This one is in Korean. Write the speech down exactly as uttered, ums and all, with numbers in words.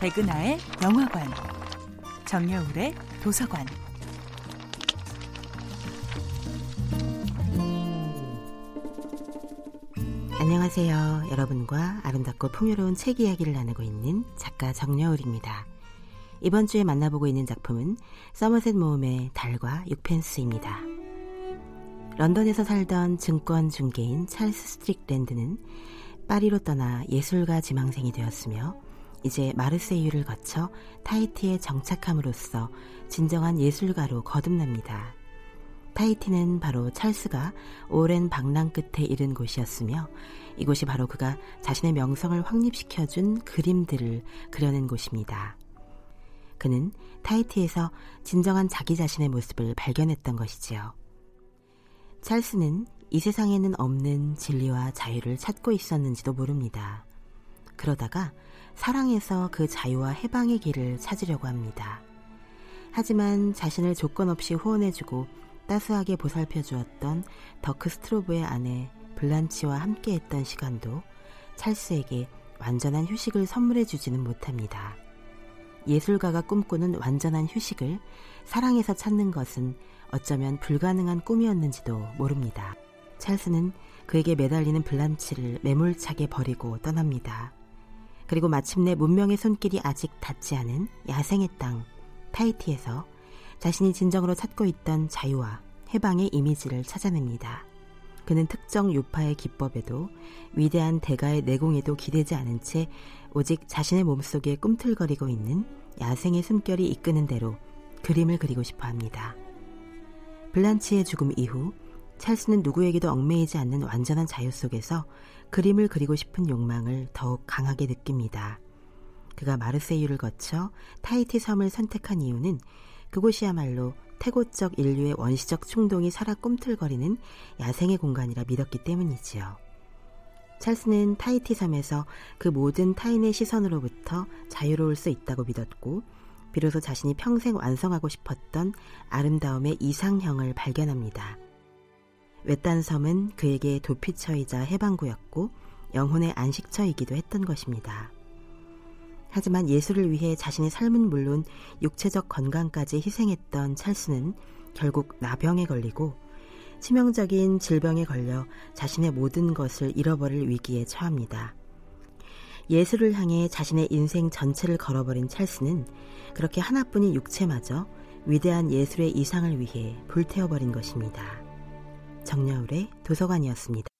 백은하의 영화관, 정여울의 도서관. 안녕하세요. 여러분과 아름답고 풍요로운 책 이야기를 나누고 있는 작가 정여울입니다. 이번 주에 만나보고 있는 작품은 서머셋 모음의 달과 육펜스입니다. 런던에서 살던 증권 중개인 찰스 스트릭랜드는 파리로 떠나 예술가 지망생이 되었으며 이제 마르세유를 거쳐 타히티에 정착함으로써 진정한 예술가로 거듭납니다. 타히티는 바로 찰스가 오랜 방랑 끝에 이른 곳이었으며 이곳이 바로 그가 자신의 명성을 확립시켜준 그림들을 그려낸 곳입니다. 그는 타히티에서 진정한 자기 자신의 모습을 발견했던 것이지요. 찰스는 이 세상에는 없는 진리와 자유를 찾고 있었는지도 모릅니다. 그러다가 사랑에서 그 자유와 해방의 길을 찾으려고 합니다. 하지만 자신을 조건 없이 후원해주고 따스하게 보살펴주었던 더크 스트로브의 아내 블란치와 함께했던 시간도 찰스에게 완전한 휴식을 선물해주지는 못합니다. 예술가가 꿈꾸는 완전한 휴식을 사랑에서 찾는 것은 어쩌면 불가능한 꿈이었는지도 모릅니다. 찰스는 그에게 매달리는 블란치를 매몰차게 버리고 떠납니다. 그리고 마침내 문명의 손길이 아직 닿지 않은 야생의 땅, 타히티에서 자신이 진정으로 찾고 있던 자유와 해방의 이미지를 찾아냅니다. 그는 특정 유파의 기법에도 위대한 대가의 내공에도 기대지 않은 채 오직 자신의 몸속에 꿈틀거리고 있는 야생의 숨결이 이끄는 대로 그림을 그리고 싶어 합니다. 블란치의 죽음 이후 찰스는 누구에게도 얽매이지 않는 완전한 자유 속에서 그림을 그리고 싶은 욕망을 더욱 강하게 느낍니다. 그가 마르세유를 거쳐 타히티 섬을 선택한 이유는 그곳이야말로 태고적 인류의 원시적 충동이 살아 꿈틀거리는 야생의 공간이라 믿었기 때문이지요. 찰스는 타히티 섬에서 그 모든 타인의 시선으로부터 자유로울 수 있다고 믿었고 비로소 자신이 평생 완성하고 싶었던 아름다움의 이상형을 발견합니다. 외딴 섬은 그에게 도피처이자 해방구였고 영혼의 안식처이기도 했던 것입니다. 하지만 예술을 위해 자신의 삶은 물론 육체적 건강까지 희생했던 찰스는 결국 나병에 걸리고 치명적인 질병에 걸려 자신의 모든 것을 잃어버릴 위기에 처합니다. 예술을 향해 자신의 인생 전체를 걸어버린 찰스는 그렇게 하나뿐인 육체마저 위대한 예술의 이상을 위해 불태워버린 것입니다. 정여울의 도서관이었습니다.